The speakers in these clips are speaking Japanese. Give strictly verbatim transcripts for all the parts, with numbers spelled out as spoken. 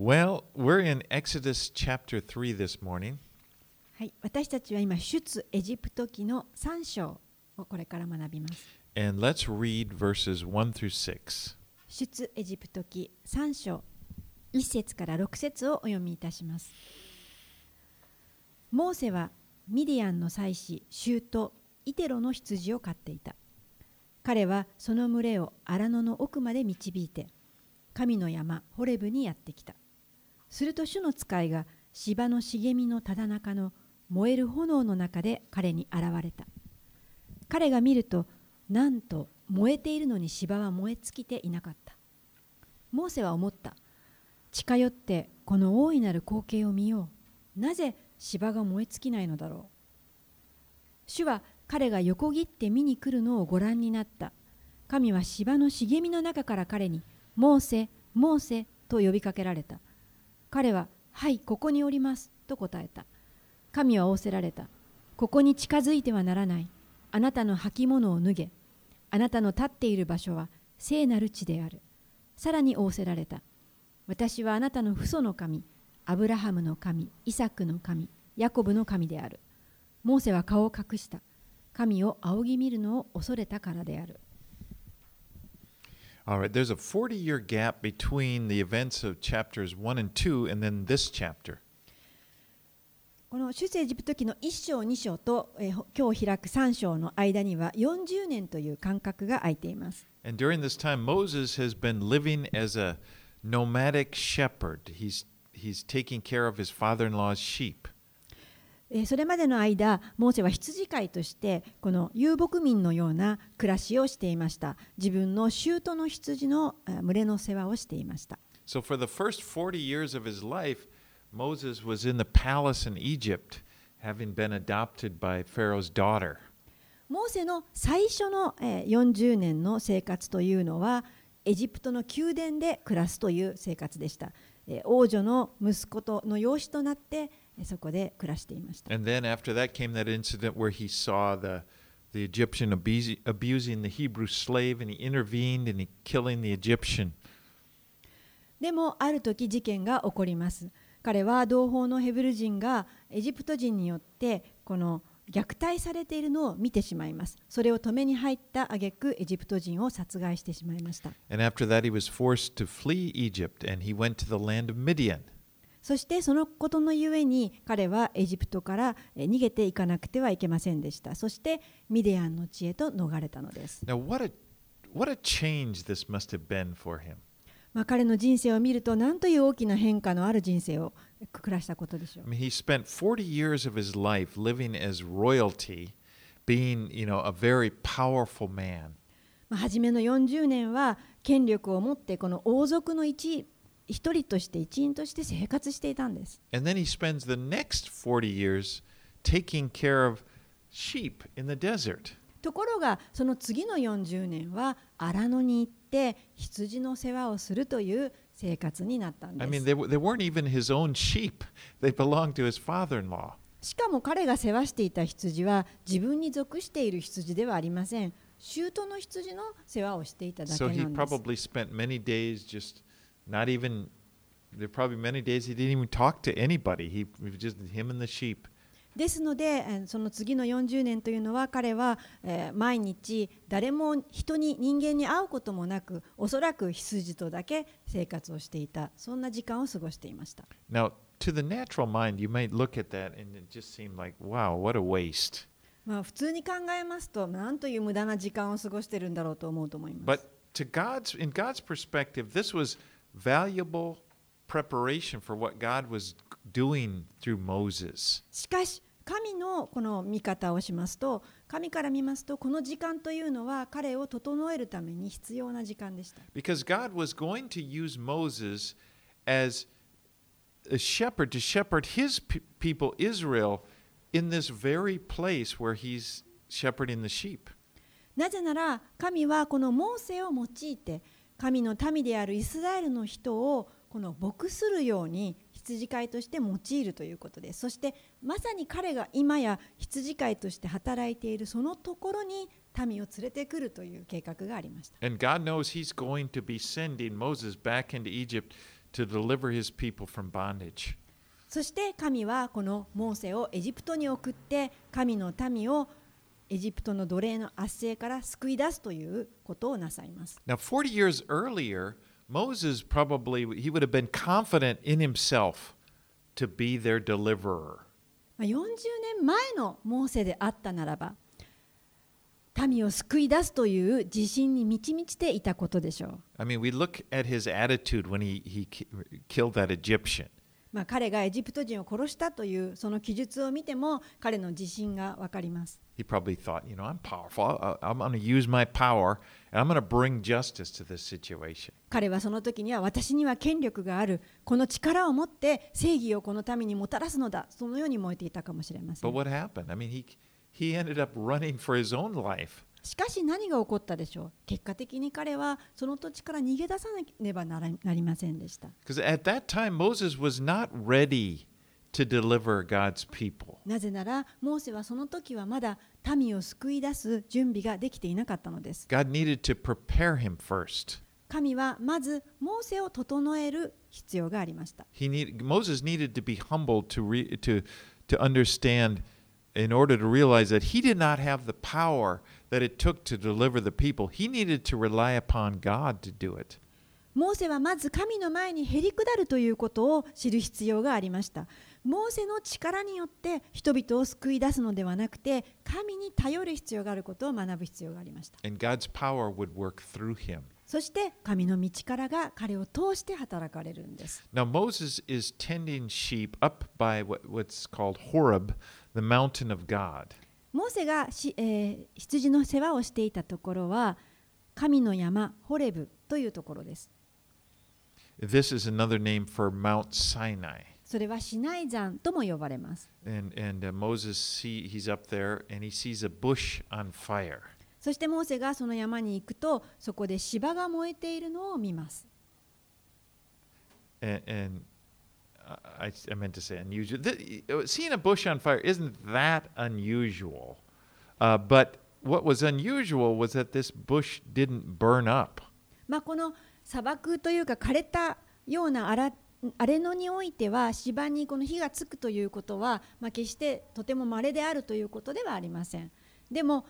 Well, we're in Exodus chapter three this morning. はい、私たちは今出エジプト記のさん章をこれから学びます。And let's read verses one through six. 出エジプト記さん章いっ節からろく節をお読みいたします。モーセはミディアンの祭司シューとイテロの羊を飼っていた。彼はその群れを荒野の奥まで導いて、神の山ホレブにやってきた。すると主の使いが芝の茂みのただ中の燃える炎の中で彼に現れた。彼が見ると、なんと燃えているのに芝は燃え尽きていなかった。モーセは思った。近寄ってこの大いなる光景を見よう。なぜ芝が燃え尽きないのだろう。主は彼が横切って見に来るのをご覧になった。神は芝の茂みの中から彼に、モーセ、モーセと呼びかけられた。彼は、はい、ここにおります、と答えた。神は仰せられた。ここに近づいてはならない。あなたの履物を脱げ。あなたの立っている場所は聖なる地である。さらに仰せられた。私はあなたの父祖の神、アブラハムの神、イサクの神、ヤコブの神である。モーセは顔を隠した。神を仰ぎ見るのを恐れたからである。All right, there's a forty-year gap between the events of chapters one and two and then this chapter. この出エジプト記のいっ章に章と、えー、今日開くさん章の間にはよんじゅうねんという間隔が空いています。And during this time, Moses has been living as a nomadic shepherd. He's, he's taking care of his father-in-law's sheep.それまでの間、モーセは羊飼いとしてこの遊牧民のような暮らしをしていました。自分の舅の羊の群れの世話をしていました。So for the first forty years of his life, Moses was in the palace in Egypt, having been adopted by Pharaoh's daughter. モーセの最初のよんじゅうねんの生活というのは、エジプトの宮殿で暮らすという生活でした。王女の息子との養子となって、そこで暮らしていました。And then after that came that incident where he saw the, the Egyptian abusing the Hebrew slave and he intervened and he killing the Egyptian. でもある時事件が起こります。彼は同胞のヘブル人がエジプト人によってこの虐待されているのを見てしまいます。それを止めに入った挙句エジプト人を殺害してしまいました。And after that he was forced to flee Egypt and he went to the land of Midian.そしてそのことのゆえに彼はエジプトから逃げていかなくてはいけませんでした。そしてミディアンの地へと逃れたのです。Now, what a, what a change this must have been for him. まあ彼の人生を見ると何という大きな変化のある人生を暮らしたことでしょう。I mean, he spent forty years of his life living as royalty, being, you know, a very powerful man. まあ初めのよんじゅうねんは権力を持ってこの王族の一位。一人として一員として生活していたんです。And then he spends the next forty years taking care of sheep in the desert. ところがその次のよんじゅうねんは荒野に行って羊の世話をするという生活になったんです。I mean, they, they weren't even his own sheep. They belonged to his father-in-law. しかも彼が世話していた羊は自分に属している羊ではありません。舅の羊の世話をしていただけなんです。So he probably spent many days just Not even, there were probably many days he didn't even talk to anybody. He it was just him and the sheep. ですので、その次のよんじゅうねんというのは彼は、えー、毎日誰も人に人間に会うこともなく、おそらく羊とだけ生活をしていた。そんな時間を過ごしていました。Now, to the natural mind, you might look at that and it just seem like, wow, what a waste. まあ普通に考えますと、なんという無駄な時間を過ごしているんだろうと思うと思います。But to God's, in God's perspective, this was valuable preparation for what God was doing through Moses. しかし神のこの見方をしますと、神から見ますとこの時間というのは彼を整えるために必要な時間でした。Because God was going to use Moses as a shepherd to shepherd his people Israel in this very place where he's shepherding the sheep. なぜなら神はこのモーセを用いて神の民であるイスラエルの人をこの牧するように羊飼いとして用いるということです。そしてまさに彼が今や羊飼いとして働いているそのところに民を連れてくるという計画がありました。And God knows He's going to be sending Moses back into Egypt to deliver his people from bondage. そして神はこのモーセをエジプトに送って神の民をエジプトの奴隷の圧政から救い出すということをなさいます。Now, forty years earlier, Moses probably he would have been confident in himself to be their deliverer. よんじゅうねんまえのモーセであったならば、民を救い出すという自信に満ち満ちていたことでしょう。I mean, we look at his attitude when he he killed that Egyptian.まあ、彼がエジプト人を殺したというその記述を見ても彼の自信がわかります。He probably thought, you know, I'm powerful. I'm going to use my power and I'm going to bring justice to this situation. 彼はその時には私には権力がある。この力を持って正義をこの民にもたらすのだ。そのように燃えていたかもしれません。But what happened? I mean, he he ended up running for his own life.しかし何が起こったでしょう。結果的に彼はその土地から逃げ出さなければなりませんでした。なぜなら、モーセはその時はまだ民を救い出す準備ができていなかったのです。神はまずモーセを整える必要がありました。モーセはIn order to realize that he did not have the power that it took to deliver the people, he needed to rely upon God to do it. モーセはまず神の前にへりくだるということを知る必要がありました。モーセの力によって人々を救い出すのではなくて、神に頼る必要があることを学ぶ必要がありました。And God's power would work through him. そして神の道からが彼を通して働かれるんです。Now Moses is tending sheep up by what's called Horeb.The mountain of God. モーセが、えー、羊の世話をしていたところは神の山ホレブというところです。This is another name for Mount Sinai. それはシナイ山とも呼ばれます。And, and, uh, Moses, he, he's up there and he sees a bush on fire. そしてモーセがその山に行くとそこで芝が燃えているのを見ます。And, and,I, I meant to say unusual. The, seeing a bush on fire isn't that unusual. Uh, but what was unusual was that this bush didn't burn up. まあこの砂漠というか枯れたような荒れ野においては芝にこの火がつくということは、まあ、決してとても稀であるということではありません。でも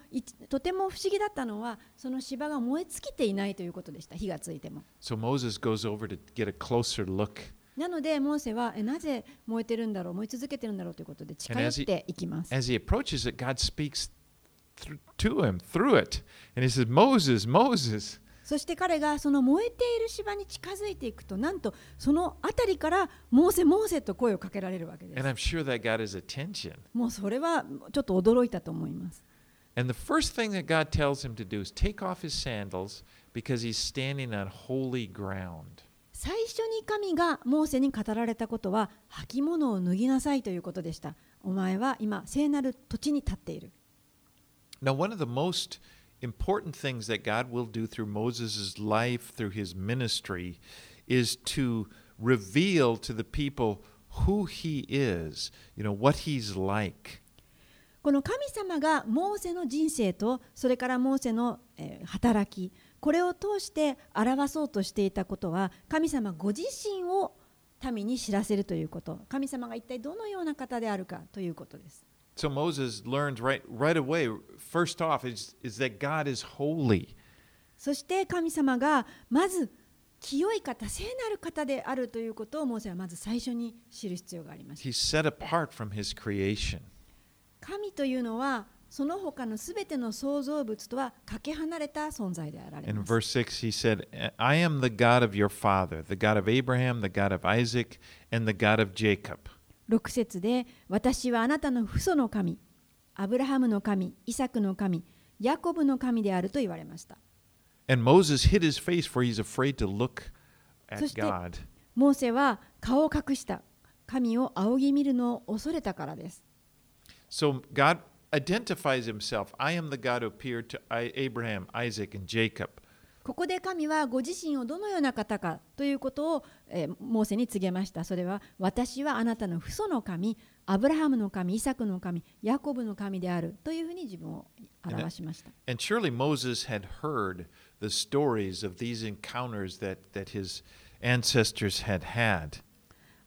とても不思議だったのはその芝が燃え尽きていないということでした。火がついても。So Moses goes over to get a closer look.なのでモーセはえなぜ燃えてるんだろう、燃え続けてるんだろうということで近寄っていきます。As he approaches it, God speaks to him through it, and he says, "Moses, Moses." そして彼がその燃えている芝に近づいていくと、なんとそのあたりからモーセ、モーセと声をかけられるわけです。And I'm sure that got his attention. もうそれはちょっと驚いたと思います。And the first thing that God tells him to do is take off his sandals because he's standing on holy ground.最初に神がモーセに語られたことは履物を脱ぎなさいということでした。お前は今聖なる土地に立っている。Now one of the most important things that God will do through Moses' life, through his ministry, is to reveal to the people who he is, you know, what he's like.この神様がモーセの人生とそれからモーセの働きこれを通して表そうとしていたことは神様ご自身を民に知らせるということ、神様が一体どのような方であるかということです。So Moses learned right, right away, first off, is, is that God is holy. そして神様がまず清い方、聖なる方であるということをモーセはまず最初に知る必要がありました。He's set apart from his creation.神というのはその他のすべての創造物とはかけ離れた存在であられます。In verse six, he said, "I am the God of your father, the God of Abraham, the God of Isaac, and the God of Jacob." ろく節で、私はあなたの父祖の神、アブラハムの神、イサクの神、ヤコブの神であると言われました。And Moses hid his face for he's afraid to look at God. そしてモーセは顔を隠した。神を仰ぎ見るのを恐れたからです。So God identifies himself. I am the God who appeared to Abraham, Isaac, and Jacob. ここで神はご自身をどのような方かということを、えー、モーセに告げました。それは私はあなたの父祖の神、アブラハムの神、イサクの神、ヤコブの神であるというふうに自分を表しました。And, and surely Moses had heard the stories of these encounters that, that his ancestors had had.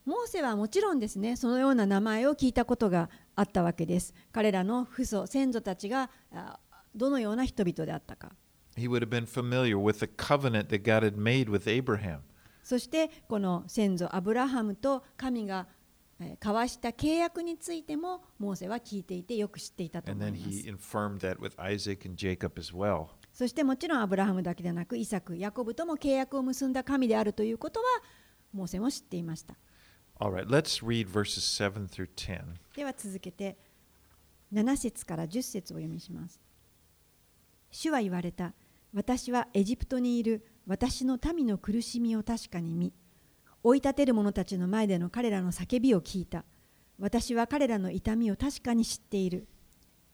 モーセはもちろんですね、そのような名前を聞いたことがあったわけです。彼らの父祖、先祖たちがどのような人々であったか。He would have been familiar with the covenant that God had made with Abraham. そしてこの先祖アブラハムと神が交わした契約についてもモーセは聞いていてよく知っていたと思います。And then he infirmed that with Isaac and Jacob as well. そしてもちろんアブラハムだけではなくイサク、ヤコブとも契約を結んだ神であるということはモーセも知っていました。All right, let's read verses seven through ten. では続けてなな節からじゅっ節を読みします。主は言われた。私はエジプトにいる私の民の苦しみを確かに見、追い立てる者たちの前での彼らの叫びを聞いた。私は彼らの痛みを確かに知っている。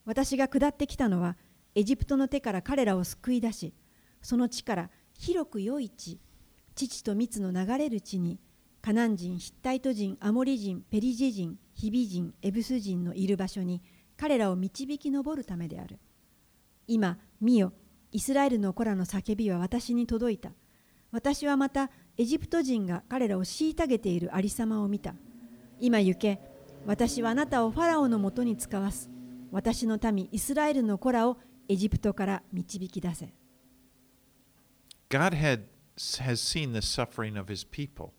私が下ってきたのは、エジプトの手から彼らを救い出し、その地から広く良い地、乳と蜜の流れる地に、カナン人、ヒッタイト人、アモリ人、ペリジ人、ヒビ人、エブス人のいる場所に、彼らを導き上るためである。今、見よ、イスラエルの子らの叫びは私に届いた。私はまたエジプト人が彼らを虐げているありさまを見た。今行け、私はあなたをファラオのもとに遣わす。私の民イスラエルの子らをエジプトから導き出せ。God had, has seen the suffering of his people.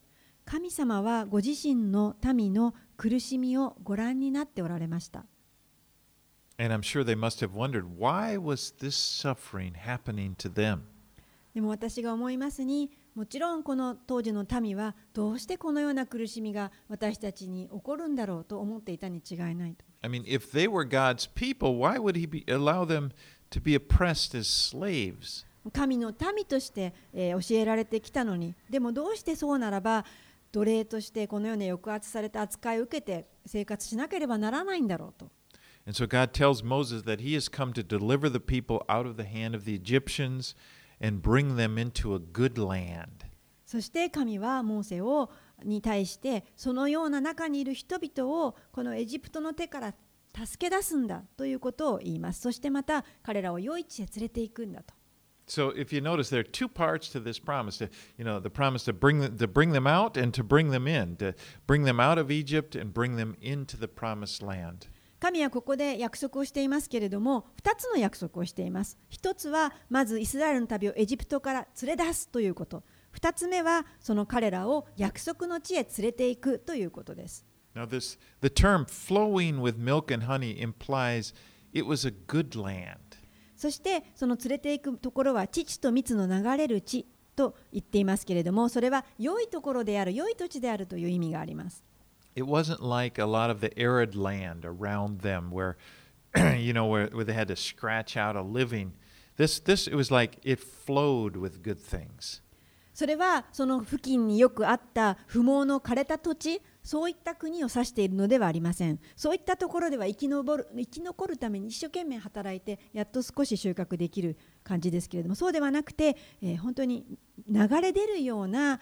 神様はご自身の民の苦しみをご覧になっておられました。And I'm sure they must have wondered, why was this suffering happening to them?でも私が思いますに、もちろんこの当時の民はどうしてこのような苦しみが私たちに起こるんだろうと思っていたに違いないと。I mean, if they were God's people, why would he be, allow them to be oppressed as slaves? 神の民として、えー、教えられてきたのに、でもどうしてそうならば奴隷としてこのような抑圧された扱いを受けて生活しなければならないんだろうと。And so God tells Moses that he has come to deliver the people out of the hand of the Egyptians.And bring them into a good land. そして神はモーセをに対してそのような中にいる人々をこのエジプトの手から助け出すんだということを言います。そしてまた彼らを良い地へ連れて行くんだと。So if you notice, there are two parts to this promise. You know, the promise to bring them, to bring them out and to bring them in, to bring them out of Egypt and bring them into the promised land.神はここで約束をしていますけれども、ふたつの約束をしています。ひとつは、まずイスラエルの旅をエジプトから連れ出すということ。ふたつめは、その彼らを約束の地へ連れていくということです。Now this, the term flowing with milk and honey implies it was a good land. そして、その連れていくところは、乳と蜜の流れる地と言っていますけれども、それは良いところである、良い土地であるという意味があります。It wasn't like a lot of the arid land around them where, you know, where, where they had to scratch out a living. This, this, it was like it flowed with good things. それはその付近によくあった不毛の枯れた土地、そういった国を指しているのではありません。そういったところでは生き残る、生き残るために一生懸命働いて、やっと少し収穫できる感じですけれども、そうではなくて、えー、本当に流れ出るような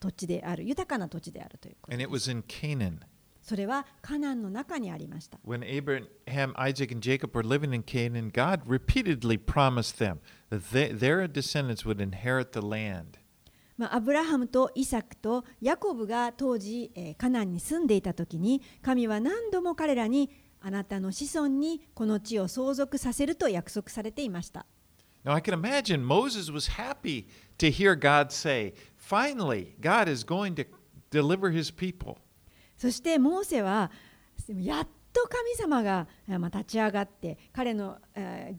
土地である、豊かな土地であるということです。それはカナンの中にありました。When Abraham, Isaac, and Jacob were living in Canaan, God repeatedly promised them that they, their descendants would inherit the land. まあ、アブラハムとイサクとヤコブが当時、えー、カナンに住んでいたときに、神は何度も彼らに、あなたの子孫にこの地を相続させると約束されていました。Now I can imagine Moses was happy to hear God say,Finally, God is going to deliver his people. そしてモーセはやっと神様が立ち上がって彼の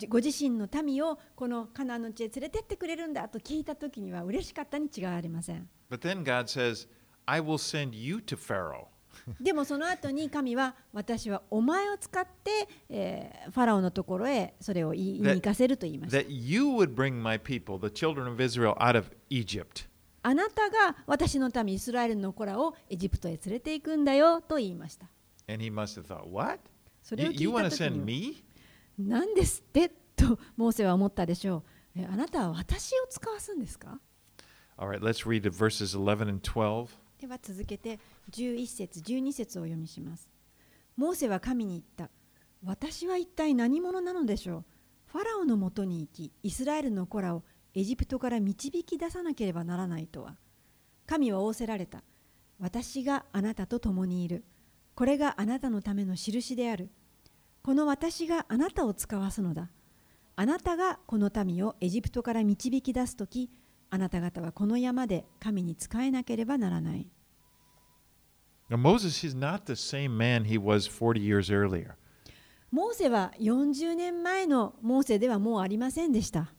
ご自身の民をこのカナンの地へ連れてってくれるんだと聞いたときには嬉しかったに違いありません。But then God says, I will send you to Pharaoh. でもその後に神は私はお前を使って、えー、ファラオのところへそれを言いに行かせると言いました。That you would bring my people, the children of Israel, out of Egypt.あなたが私の民イスラエルの子らをエジプトへ連れて行くんだよと言いました。And he must have thought, What? それを聞いた時に、何ですってとモーセは思ったでしょう。あなたは私を使わすんですか？ All right, let's read verses eleven and twelve. では続けてじゅういち節、じゅうに節を読みします。モーセは神に言った。私は一体何者なのでしょう。ファラオのもとに行き、イスラエルの子らをエジプトから導き出さなければならないとは。神は仰せられた。私があなたと共にいる。これがあなたのための印である。この私があなたを使わすのだ。あなたがこの民をエジプトから導き出すとき、あなた方はこの山で神に仕えなければならない。モーセはよんじゅうねんまえのモーセではもうありませんでした。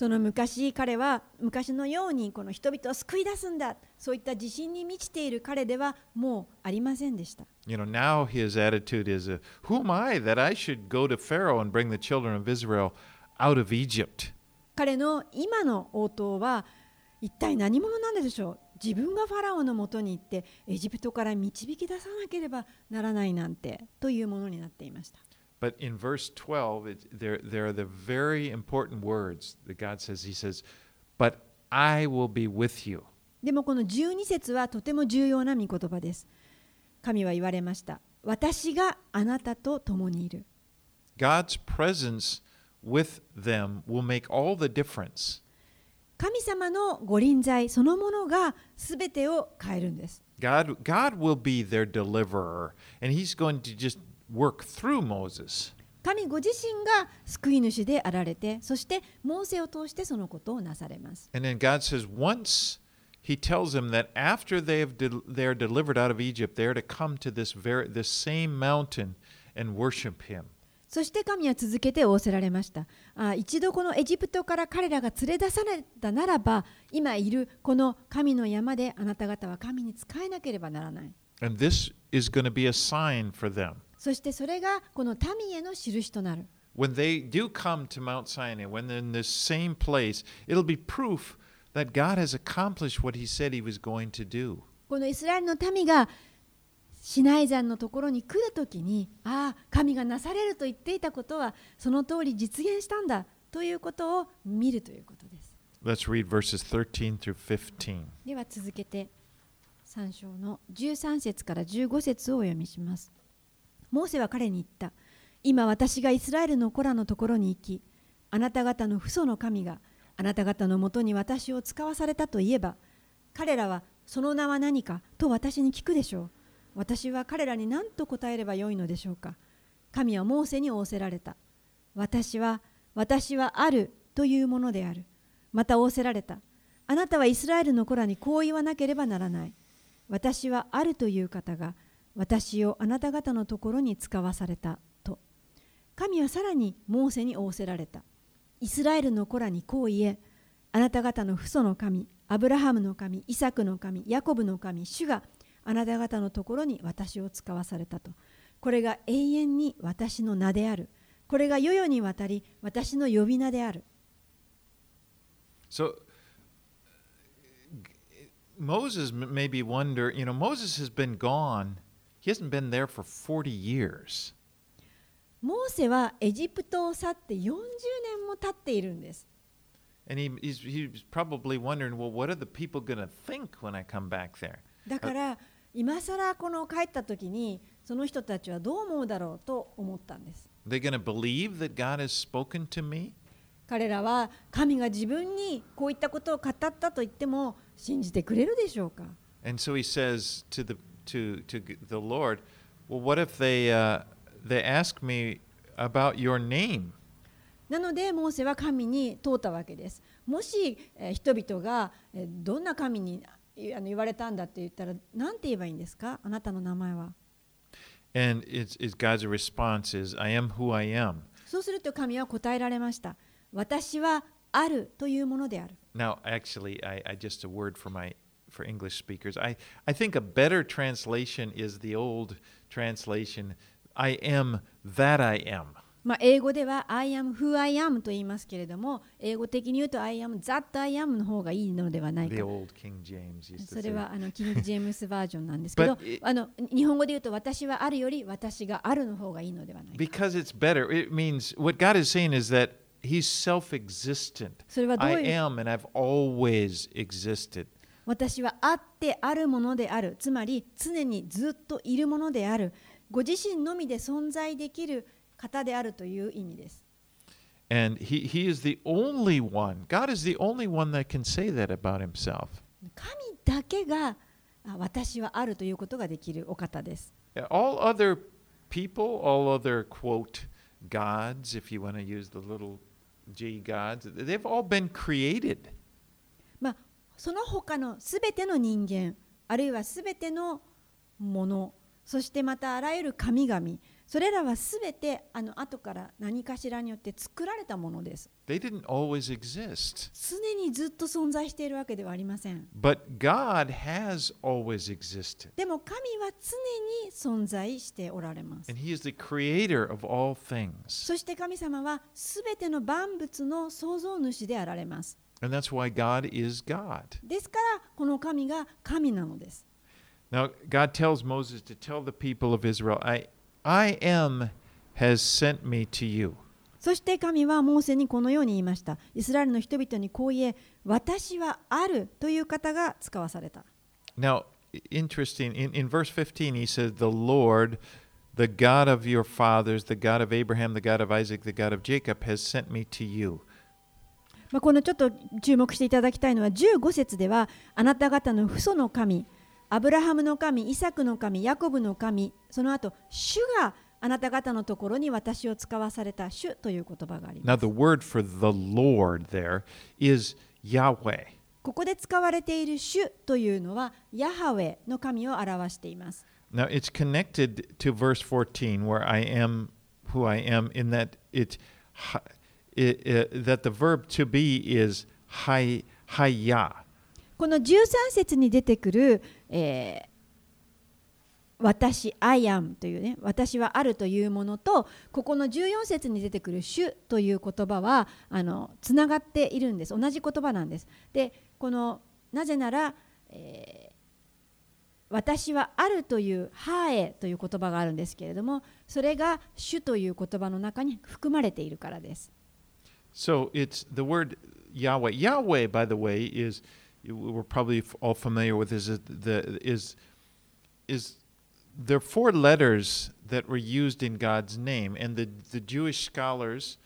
その昔、彼は昔のようにこの人々を救い出すんだ、そういった自信に満ちている彼ではもうありませんでした。You know, now his attitude is, who am I that I should go to Pharaoh and bring the children of Israel out of Egypt? 彼の今の応答は、一体何者なんでしょう。自分がファラオのもとに行って、エジプトから導き出さなければならないなんて、というものになっていました。But in verse twelve, it, there, there are the very important words that God says. He says, "But I will be with you." でもこのじゅうに節はとても重要な御言葉です。神は言われました。私があなたと共にいる。God's presence with them will make all the difference. 神様のご臨在そのものがすべてを変えるんです。God, God will be their deliverer, and He's going to just work through Moses. 神ご自身が救い主であられて、そしてモーセを通してそのことをなされます。And then God says, once He tells them that after they have de- they're delivered out of Egypt, they're to come to this very this same mountain and worship Him. そして神は続けて仰せられました。あ、一度このエジプトから彼らが連れ出されたならば、今いるこの神の山であなた方は神に仕えなければならない。And this is going to be a sign for them.そしてそれがこの民への印となる。When they do come to Mount Sinai, when they're in this same place, it'll be proof that God has accomplished what He said He was going to do. このイスラエルの民がシナイ山のところに来るときに、ああ、神がなされると言っていたことはその通り実現したんだということを見るということです。Let's read verses thirteen through fifteen. では続けてさん章のじゅうさん節からじゅうご節をお読みします。モーセは彼に言った。今私がイスラエルの子らのところに行き、あなた方の父祖の神があなた方のもとに私を使わされたといえば、彼らはその名は何かと私に聞くでしょう。私は彼らに何と答えればよいのでしょうか。神はモーセに仰せられた。私は、私はあるというものである。また仰せられた。あなたはイスラエルの子らにこう言わなければならない。私はあるという方が、私をあなた方のところに使わされたと。神はさらにモーセに仰せられた。イスラエルの子らにこう言え、あなた方の父祖の神、アブラハムの神、イサクの神、ヤコブの神、主があなた方のところに私を使わされたと。これが永遠に私の名である。これが世々にわたり私の呼び名である。So Moses maybe wonder, you know, Moses has been gone.He hasn't been there for forty years. モーセはエジプトを去ってよんじゅうねんも経っているんです。And he, he's, he's probably wondering, well, what are the people going to think when I come back there? だから今更この帰った時にその人たちはどう思うだろうと思ったんです。They're going to believe that God has spoken to me? 彼らは神が自分にこういったことを語ったと言っても信じてくれるでしょうか。And so he says to the To, to the Lord, well, what if they, uh, they ask me about your name? なのでモーセは神に問うたわけです。もし、えー、人々が、えー、どんな神にあの言われたんだって言ったら何て言えばいいんですか？あなたの名前は。And it's, it's God's response is, I am who I am. そうすると神は答えられました。私はあるというものである。Now, actually, I, I just a word for my for English speakers. I, I think a better translation is the old translation, I am that I am. まあ英語では I am who I am と言いますけれども、英語的に言うと I am that I am の方がいいのではないか。The old King James used to say. それはあのキング・ジェームスバージョンなんですけど、あの日本語で言うと私はあるより私があるの方がいいのではないか。Because it's better. It means what God is saying is that He's self-existent. I am and I've always existed.私はあってあるものである。つまり常にずっといるものである。ご自身のみで存在できる方であるという意味です。And he, he is the only one. God is the only one that can say that about himself. 神だけが私はあるということができるお方です。All other people, all other quote gods, if you want to use the little G gods, they've all been created. まあその他のすべての人間、あるいはすべてのもの、そしてまたあらゆる神々。それらはすべてあの後から何かしらによって作られたものです。They didn't always exist. 常にずっと存在しているわけではありません。But God has always existed. でも神は常に存在しておられます。And he is the creator of all things. そして神様はすべての万物の創造主であられます。And that's why God is God. ですからこの神が神なのです。Now God tells Moses to tell the people of Israel, I I am has sent me to you. そして神はモーセにこのように言いました。イスラエルの人々にこう言え、私はあるという方が使わされた。Now, interesting, in, in verse fifteen, he says, The Lord, the God of your fathers, the God of Abraham, the God of Isaac, the God of Jacob has sent me to you.まあ、このちょっと注目していただきたいのは、じゅうご節では、あなた方の父祖の神、アブラハムの神、イサクの神、ヤコブの神、その後、主があなた方のところに私を使わされた主という言葉があります。Now the word for the Lord there is Yahweh. ここで使われている主というのは、ヤハウェの神を表しています。Now it's connected to verse fourteen, where I am who I am, in that it, it, it that the verb to be is hay, haya.このじゅうさん節に出てくる、えー、私 I am というね、私はあるというものと、ここのじゅうよん節に出てくる主という言葉はあのつながっているんです。同じ言葉なんです。で、このなぜなら、えー、私はあるというハエという言葉があるんですけれども、それが主という言葉の中に含まれているからです。 So it's the word Yahweh. Yahweh, by the way, is we're probably all familiar with is the is is there are four letters that were used in God's name, and the the Jewish scholars,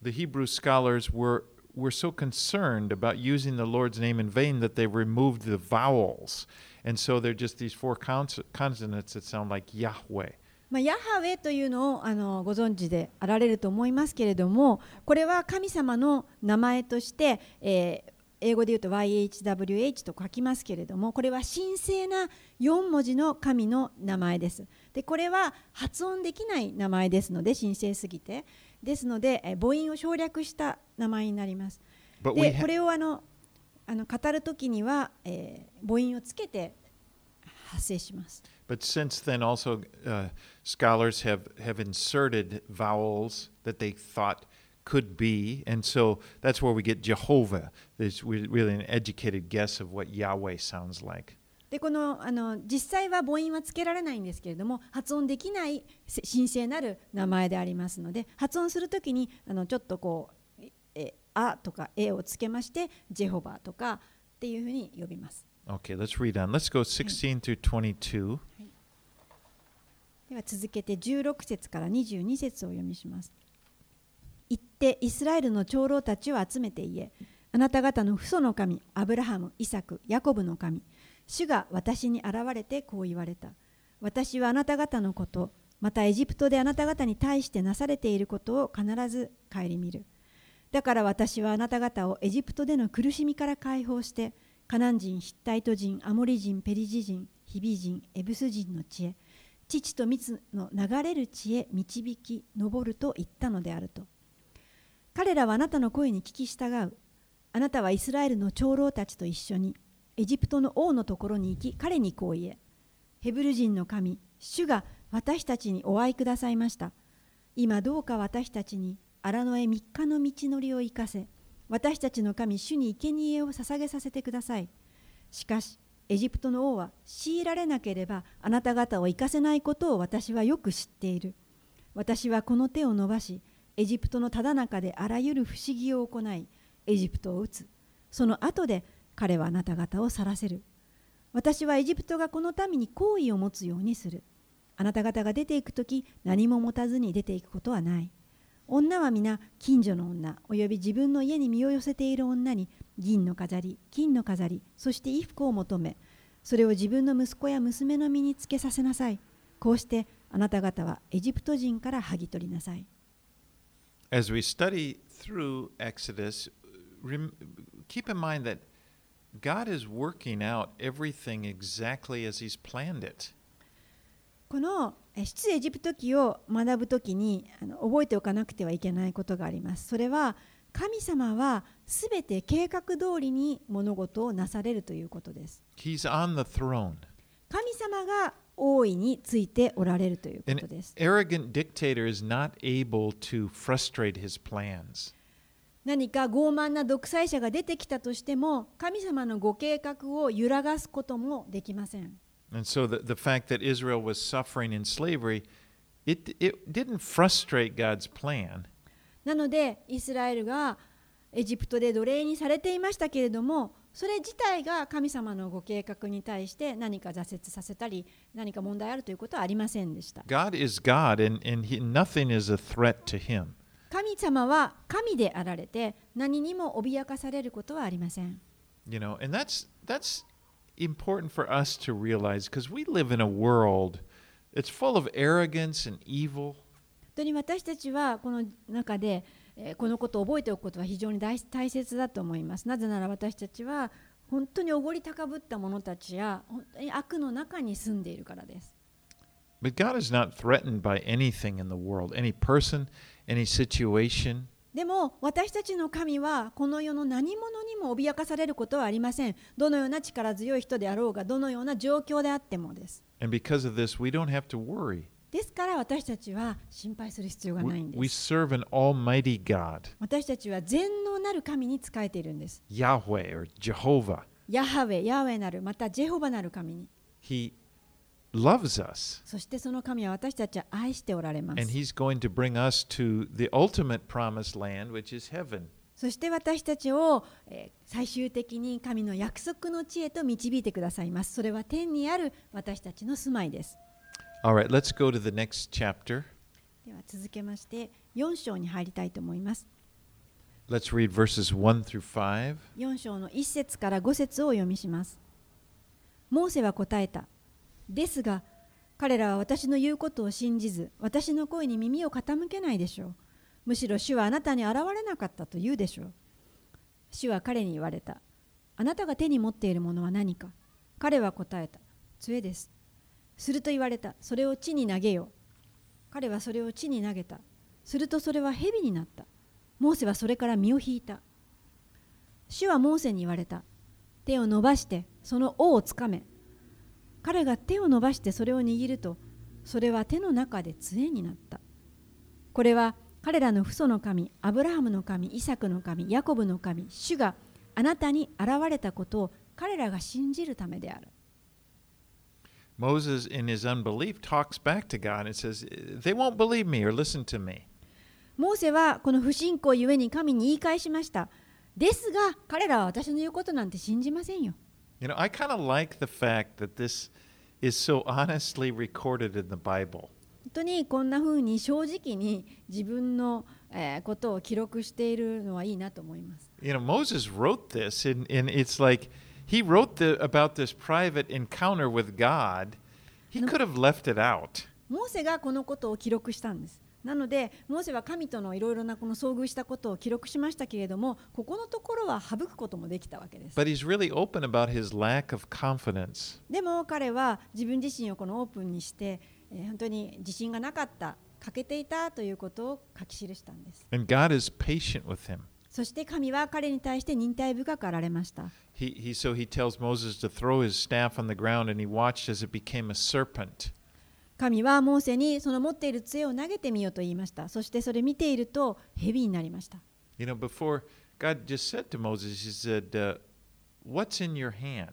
the Hebrew scholars were were so concerned about using the Lord's name in vain that they removed the vowels, and so they're just these four cons- consonants that sound like Yahweh.まあ、ヤハウェというのをあのご存知であられると思いますけれども、これは神様の名前として、えー英語で言うと ワイエイチダブリューエイチ と書きますけれども、これは神聖なよん文字の神の名前です。で、これは発音できない名前ですので、神聖すぎて。ですので、え母音を省略した名前になります。で、これをあのあの語るときには、えー、母音をつけて発声します。But since then also、uh, scholars have, have inserted vowels that they thought could be, and so that's where we get Jehovah. It's really an educated guess of what Yahweh sounds like. で、この、あの、実際は母音はつけられないんですけれども、発音できない神聖なる名前でありますので、発音するときにあのちょっとこうえあとかえをつけまして、ジェホバとかっていうふうに呼びます。Okay, let's read on. Let's go sixteen through twenty-two.、はいはい、では続けてじゅうろく節からにじゅうに節を読みします。行ってイスラエルの長老たちを集めて言え、あなた方の父祖の神、アブラハム、イサク、ヤコブの神、主が私に現れてこう言われた。私はあなた方のこと、またエジプトであなた方に対してなされていることを必ず顧みる。だから私はあなた方をエジプトでの苦しみから解放して、カナン人、ヒッタイト人、アモリ人、ペリジ人、ヒビ人、エブス人の地へ、乳と蜜の流れる地へ導き、登ると言ったのであると。彼らはあなたの声に聞き従う。あなたはイスラエルの長老たちと一緒にエジプトの王のところに行き、彼にこう言え。ヘブル人の神、主が私たちにお会いくださいました。今どうか私たちに荒野へ三日の道のりを行かせ、私たちの神、主に生贄を捧げさせてください。しかし、エジプトの王は強いられなければあなた方を生かせないことを私はよく知っている。私はこの手を伸ばし、エジプトのただ中であらゆる不思議を行い、エジプトを打つ。その後で彼はあなた方を去らせる。私はエジプトがこの民に好意を持つようにする。あなた方が出ていくとき、何も持たずに出ていくことはない。女は皆近所の女および自分の家に身を寄せている女に銀の飾り、金の飾り、そして衣服を求め、それを自分の息子や娘の身につけさせなさい。こうしてあなた方はエジプト人から剥ぎ取りなさい。As we study through Exodus, keep in mind that God is working out everything exactly as He's planned it. この出エジプト記を学ぶときにあの覚えておかなくてはいけないことがあります。それは神様はすべて計画通りに物事をなされるということです。He's on the throne. 神様が大いについておられるということです。An arrogant dictator is not able to frustrate his plans. 何か傲慢な独裁者が出てきたとしても、神様のご計画を揺らがすこともできません。And so the, the fact that Israel was suffering in slavery, it, it didn't frustrate God's plan. なので、イスラエルがエジプトで奴隷にされていましたけれども、それ自体が神様のご計画に対して何か挫折させたり、何か問題あるということはありませんでした。God is God, and, and he, nothing is a threat to him. 神様は神であられて、何にも脅かされることはありません。You know, and that's, that's important for us to realize, because we live in a world that's full of arrogance and evil. 本当に私たちはこの中で、このことを覚えておくことは非常に大切だと思います。なぜなら私たちは本当におごり高ぶった者たちや本当に悪の中に住んでいるからです。But God is not threatened by anything in the world, any person, any situation. でも私たちの神はこの世の何者にも脅かされることはありません。どのような力強い人であろうが、どのような状況であってもです。And because of this, we don't have to worry.ですから私たちは心配する必要がないんです。We serve an almighty God. 私たちは全能なる神に仕えているんです。Yahweh or Jehovah. ヤハウェ、ヤウェなる、またジェホバなる神に。He loves us. そしてその神は私たちを愛しておられます。And He's going to bring us to the ultimate promised land, which is heaven. そして私たちを、えー、最終的に神の約束の地へと導いてくださいます。それは天にある私たちの住まいです。All right, let's go to the next chapter. では続けましてよん章に入りたいと思います。Let's read verses one through five. よん章のいち節からご節をお読みします。モーセは答えた。ですが、彼らは私の言うことを信じず、私の声に耳を傾けないでしょう。むしろ主はあなたに現れなかったと言うでしょう。主は彼に言われた。あなたが手に持っているものは何か。彼は答えた。杖です。すると言われた。それを地に投げよ。彼はそれを地に投げた。するとそれは蛇になった。モーセはそれから身を引いた。主はモーセに言われた。手を伸ばしてその尾をつかめ。彼が手を伸ばしてそれを握ると、それは手の中で杖になった。これは彼らの父祖の神、アブラハムの神、イサクの神、ヤコブの神、主があなたに現れたことを彼らが信じるためである。Moses, in his unbelief, talks back to God and says, "They won't believe me or listen to me." モーセはこの不信仰ゆえに神に言い返しました。ですが、彼らは私の言うことなんて信じませんよ。You know, I kind of like the fact that this is so honestly recorded in the Bible. 本当にこんな風に正直に自分のことを記録しているのはいいなと思います。You know, Moses wrote this, and, and it's like.He wrote the, about this private encounter with God. He could have left it out. モーセがこのことを記録したんです。なので、モーセは神とのいろいろなこの遭遇したことを記録しましたけれども、ここのところは省くこともできたわけです。But he's really open about his lack of confidence. でも彼は自分自身をこのオープンにして、えー、本当に自信がなかった、欠けていたということを書き記したんです。And God is patient with him.そして神は彼に対して忍耐深くあられました。He, he, so he tells Moses to throw his staff on the ground, and he watched as it became a serpent. 神はモーセにその持っている杖を投げてみようと言いました。そしてそれ見ていると蛇になりました。You know, before God just said to Moses, he said, uh, "What's in your hand?"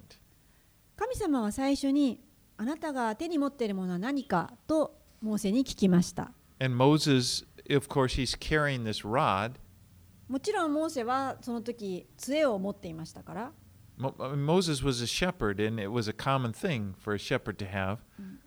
神様は最初にあなたが手に持っているものは何かとモーセに聞きました。And Moses, of course, he's carrying this rod.もちろんモーセはその時杖を持っていましたから。Moses was a shepherd, and it was a common thing for a shepherd to have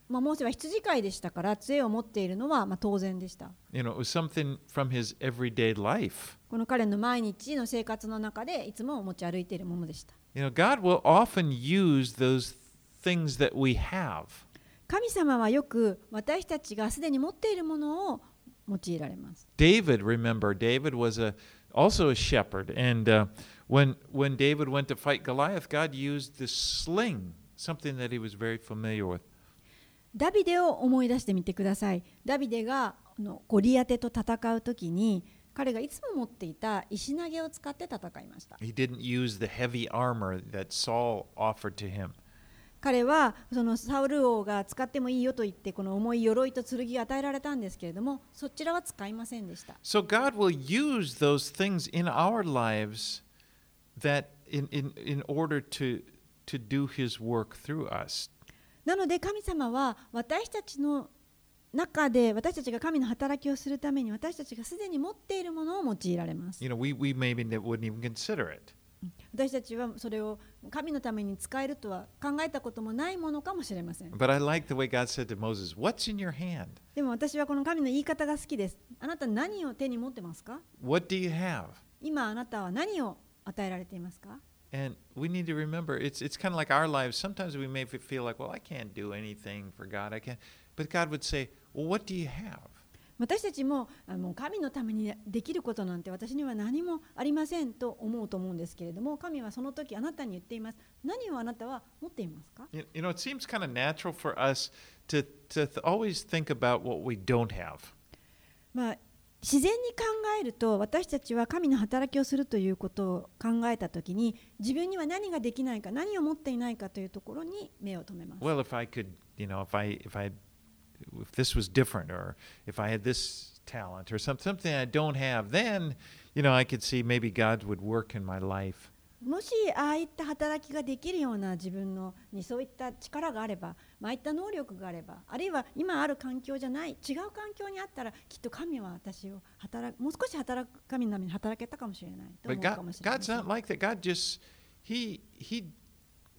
まあ、モーセは羊飼いでしたから杖を持っているのはまあ当然でした。You know, it was something from his everyday life. この彼の毎日の生活の中でいつも持ち歩いているものでした。You know, God will often use those things that we have. 神様はよく私たちがすでに持っているものを用いられます。David, remember, David was a, also a shepherd, and、uh, when when David went to fight Goliath, God used this sling, something that he was very familiar with.ダビデを思い出してみてください。ダビデがゴリアテと戦うときに、彼がいつも持っていた石投げを使って戦いました。He didn't use the heavy armor that Saul offered to him. 彼はそのサウル王が使ってもいいよと言ってこの重い鎧と剣が与えられたんですけれども、そちらは使いませんでした。So God will use those things in our lives that in in in order to to do His work through us.なので神様は私たちの中で私たちが神の働きをするために私たちがすでに持っているものを用いられます。You know, we, we maybe wouldn't even consider it. 私たちはそれを神のために使えるとは考えたこともないものかもしれません。But I like the way God said to Moses, "What's in your hand?" でも私はこの神の言い方が好きです。あなた何を手に持ってますか？ What do you have? 今あなたは何を与えられていますか？And we need to remember, it's, it's kind of like our lives. Sometimes we may feel like, well, I can't do anything for God. I can't. But God would say, well, what do you have? 私たちも、もう神のためにできることなんて私には何もありませんと思うと思うんですけれども、神はその時あなたに言っています。何をあなたは持っていますか？ You know, it seems kind of natural for us to, to always think about what we don't have. まあ自然に考えると私たちは神の働きをするということを考えたときに自分には何ができないか何を持っていないかというところに目を留めます。Well, if I could, you know, if I, if I, if this was different, or if I had this talent, or some, something I don't have, then, you know, I could see maybe God would work in my life.もしああいった働きができるような自分のにそういった力があれば、まあ、ああいった能力があれば、あるいは今ある環境じゃない違う環境にあったら、きっと神は私を働くもう少し働く神のために働けたかもしれないと思うかもしれない。But God, God's not like that. God just he he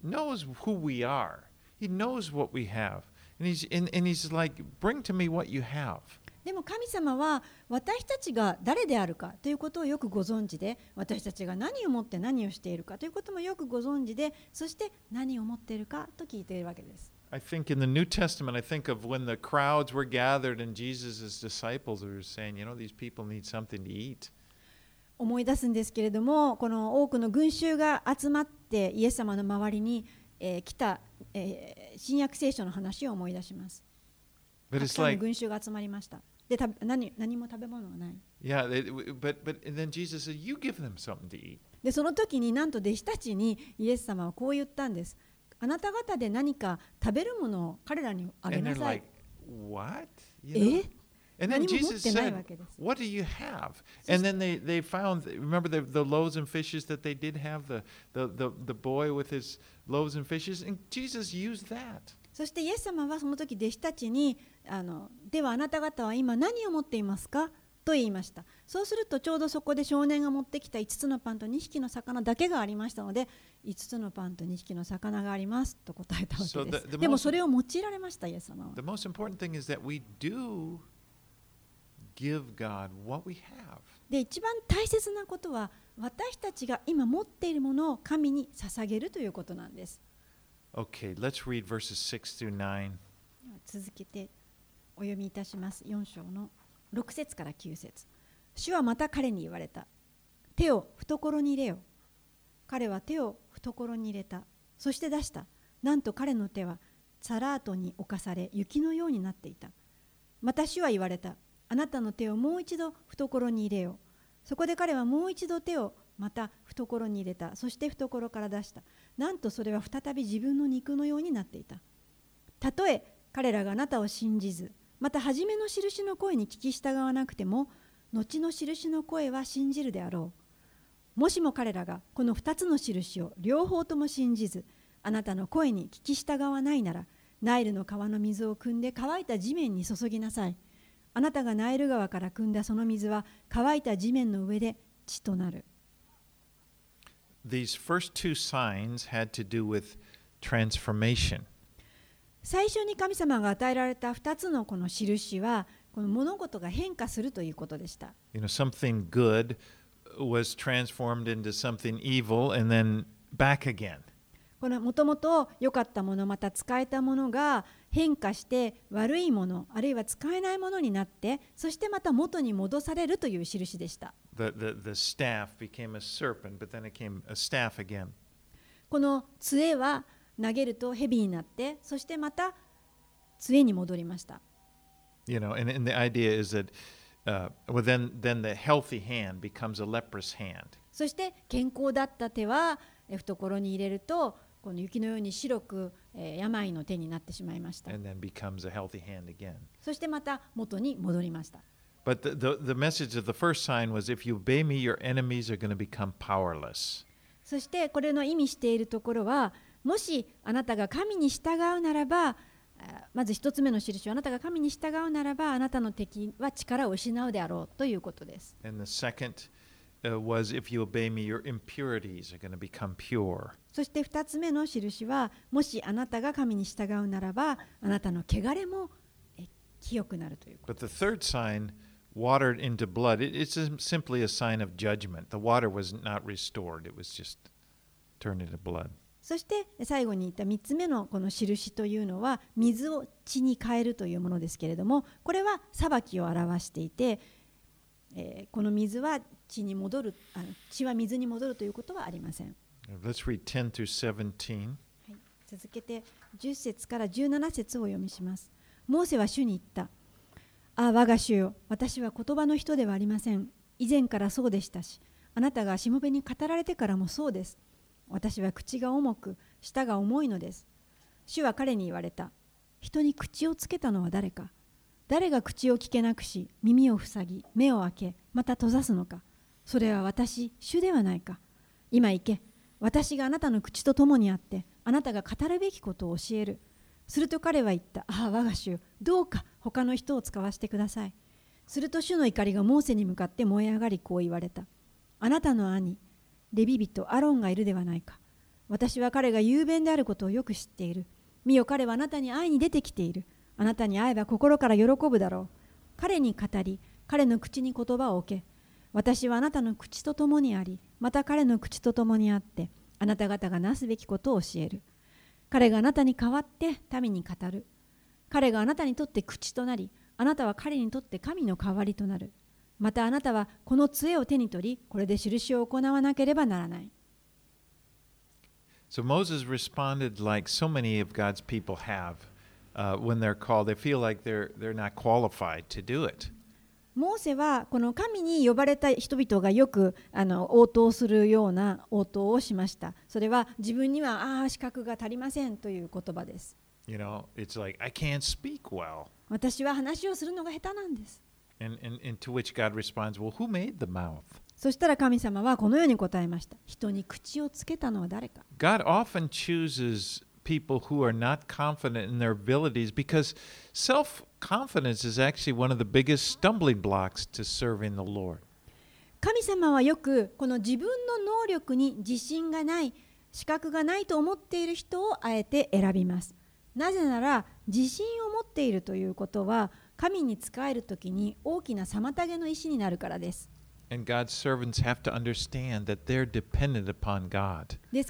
knows who we are. He knows what we have, and he's and and he's like, bring to me what you have.でも神様は私たちが誰であるかということをよくご存知で、私たちが何を持って何をしているかということもよくご存知で、そして何を持っているかと聞いているわけです。I think in the New Testament, I think of when the crowds were gathered and Jesus' disciples were saying, you know, these people need something to eat.思い出すんですけれども、この多くの群衆が集まってイエス様の周りに、えー、来た、えー、新約聖書の話を思い出します。たくさんの群衆が集まりました。で、た何、何も食べ物がない。Yeah, but, but, and then Jesus said, "You give them something to eat." で、その時になんと弟子たちにイエス様はこう言ったんです。あなた方で何か食べるものを彼らにあげなさい。And they're like, "What?" You know? え？And then Jesus said, "What do you have?" And then they they found, remember the the loaves and fishes that they did have, the the the the boy with his loaves and fishes, and Jesus used that.そしてイエス様はその時弟子たちにあのではあなた方は今何を持っていますかと言いました。そうするとちょうどそこで少年が持ってきたいつつのパンとにひきの魚だけがありましたので、いつつのパンとにひきの魚がありますと答えたわけです。でもそれを用いられました。イエス様は The most important thing is that we do give God what we have. で、一番大切なことは私たちが今持っているものを神に捧げるということなんです。Okay, let's read verses six through nine. 続けてお読みいたします。よん章のろく節からきゅう節。主はまた彼に言われた。手を懐に入れよ。彼は手を懐に入れた。そして出した。なんと彼の手はサラートに侵され、雪のようになっていた。また主は言われた。あなたの手をもう一度懐に入れよ。そこで彼はもう一度手をまた懐に入れた。そして懐から出した。なんとそれは再び自分の肉のようになっていた。たとえ彼らがあなたを信じず、また初めの印の声に聞き従わなくても、後の印の声は信じるであろう。もしも彼らがこのふたつの印を両方とも信じず、あなたの声に聞き従わないなら、ナイルの川の水を汲んで乾いた地面に注ぎなさい。あなたがナイル川から汲んだその水は乾いた地面の上で血となる。These first two signs had to do with transformation. 最初に神様が与えられたふたつのこの印は、この物事が変化するということでした。You know, something good was transformed into something evil and then back again. このもともと良かったもの、また使えたものが変化して悪いもの、あるいは使えないものになって、そしてまた元に戻されるという印でした。The, the, the staff became a serpent, but then it became a staff again. この杖は投げると蛇になって、そしてまた杖に戻りました。You know, and, and the idea is that, uh, well, then, then the healthy hand becomes a leprous hand. そして健康だった手は懐に入れると、この雪のように白く、えー、病の手になってしまいました。And then becomes a healthy hand again. そしてまた元に戻りました。But the, the, the message of the first sign was, if you obey me, your enemies are going to become powerless. そしてこれの意味しているところは、もしあなたが神に従うならば、まず一つ目の印は、あなたが神に従うならば、あなたの敵は力を失うであろうということです。And the second was, if you obey me, your impurities are going to become pure. そして二つ目の印は、もしあなたが神に従うならば、あなたの汚れも清くなるということです。But the third sign, watered into blood, it's simply a sign of judgment. The water was not restored, it was just turned into blood.そして最後に言ったみっつめのこの印というのは、水を血に変えるというものですけれども、これは裁きを表していて、えー、この水は血に戻る、あの血は水に戻るということはありません。Let's read ten through seventeen、はい、続けてじゅっせつからじゅうななせつを読みします。モーセは主に言った。ああ、我が主よ、私は言葉の人ではありません。以前からそうでしたし、あなたがしもべに語られてからもそうです。私は口が重く、舌が重いのです。主は彼に言われた。人に口をつけたのは誰か。誰が口を聞けなくし、耳を塞ぎ、目を開け、また閉ざすのか。それは私、主ではないか。今行け。私があなたの口と共にあって、あなたが語るべきことを教える。すると彼は言った。ああ、我が主よ、どうか他の人を使わせてください。すると主の怒りがモーセに向かって燃え上がり、こう言われた。あなたの兄、レビ人アロンがいるではないか。私は彼が雄弁であることをよく知っている。見よ、彼はあなたに会いに出てきている。あなたに会えば心から喜ぶだろう。彼に語り、彼の口に言葉を置け。私はあなたの口と共にあり、また彼の口と共にあって、あなた方がなすべきことを教える。彼があなたに代わって民に語る。彼があなたにとって口となり、あなたは彼にとって神の代わりとなる。またあなたはこの杖を手に取り、これで印を行わなければならない。So Moses responded like so many of God's people have when they're called. They feel like they're they're not qualified to do it. モーセはこの神に呼ばれた人々がよくあの応答するような応答をしました。それは自分にはああ資格が足りませんという言葉です。You know, it's like I can't speak well. 私は話をするのが下手なんです。And, and, and to which God responds, well, who made the mouth? そしたら神様はこのように答えました。人に口をつけたのは誰か。God often chooses people who are not confident in their abilities because self-confidence is actually one of the biggest stumbling blocks to serving the Lord. 神様はよくこの自分の能力に自信がない、資格がないと思っている人をあえて選びます。なぜなら自信を持っているということは、神に仕えるときに大きな妨げの石になるからです。です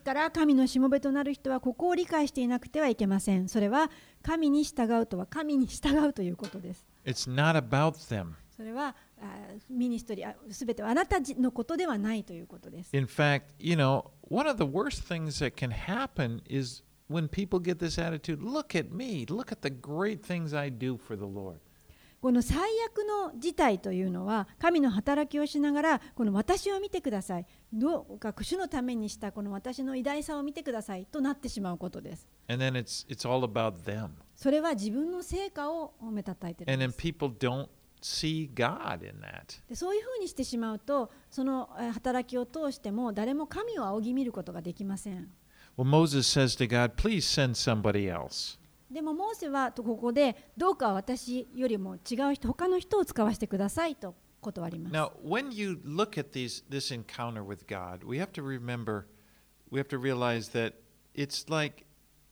から、神のしもべとなる人はここを理解していなくてはいけません。それは、神に従うとは神に従うということです。It's not about them. それは、ミニストリー、すべてはあなたのことではないということです。In fact, you know, one of the worst things that can happen is when people get this attitude, look at me, look at the great things I do for the Lord.この最悪の事態というのは、神の働きをしながら、この私を見てください。どうか主のためにしたこの私の偉大さを見てくださいとなってしまうことです。And then it's, it's all about them. それは自分の成果を褒めたたえているんです。And then people don't see God in that. で、そういうふうにしてしまうと、その働きを通しても誰も神を仰ぎ見ることができません。Well, Moses says to God, please send somebody else.でもモーセはここでどうか私よりも違う人、他の人を使わせてくださいと断ります。Now, when you look at these, this encounter with God, we have to remember, we have to realize that it's like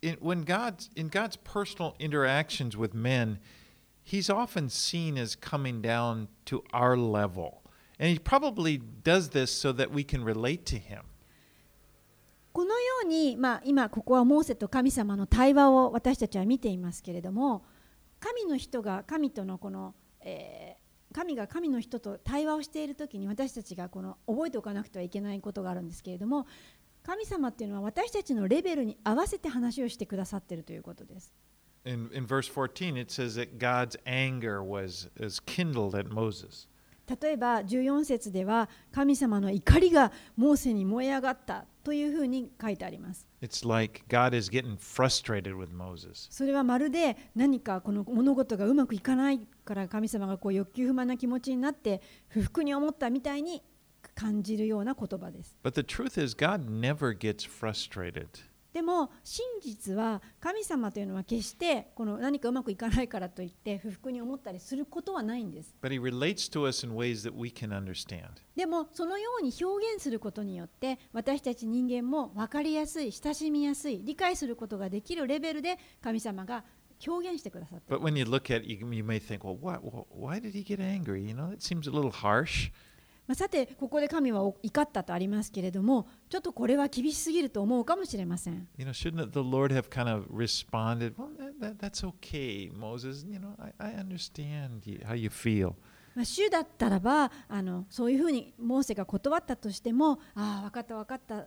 in, when God's, in God's personal interactions with men, he's often seen as coming down to our level. And he probably does this so that we can relate to him. このように、まあ、今ここはモーセと神様の対話を私たちは見ていますけれども、神の人が神とのこの、えー、神が神の人と対話をしているときに私たちがこの覚えておかなくてはいけないことがあるんですけれども、神様っていうのは私たちのレベルに合わせて話をしてくださっているということです。In, in verse fourteen, it says that God's anger was, was kindled at Moses.例えばじゅうよん節では神様の怒りがモーセに燃え上がったというふうに書いてあります。It's like God is getting frustrated with Moses. それはまるで何かこの物事がうまくいかないから神様がこう欲求不満な気持ちになって不服に思ったみたいに感じるような言葉です。But the truth is God never gets frustrated.でも真実は神様というのは決してこの何かうまくいかないからといって不服に思ったりすることはないんです。でもそのように表現することによって私たち人間も分かりやすい、親しみやすい、理解することができるレベルで神様が表現してくださっています。まあ、さてここで神は怒ったとありますけれども、ちょっとこれは厳しすぎると思うかもしれません。You know, shouldn't the Lord have kind of responded, well, that, that's okay, Moses. You know, I, I understand how you feel. まあ、主だったらばあのそういうふうにモーセが断ったとしても、ああ分かった分かった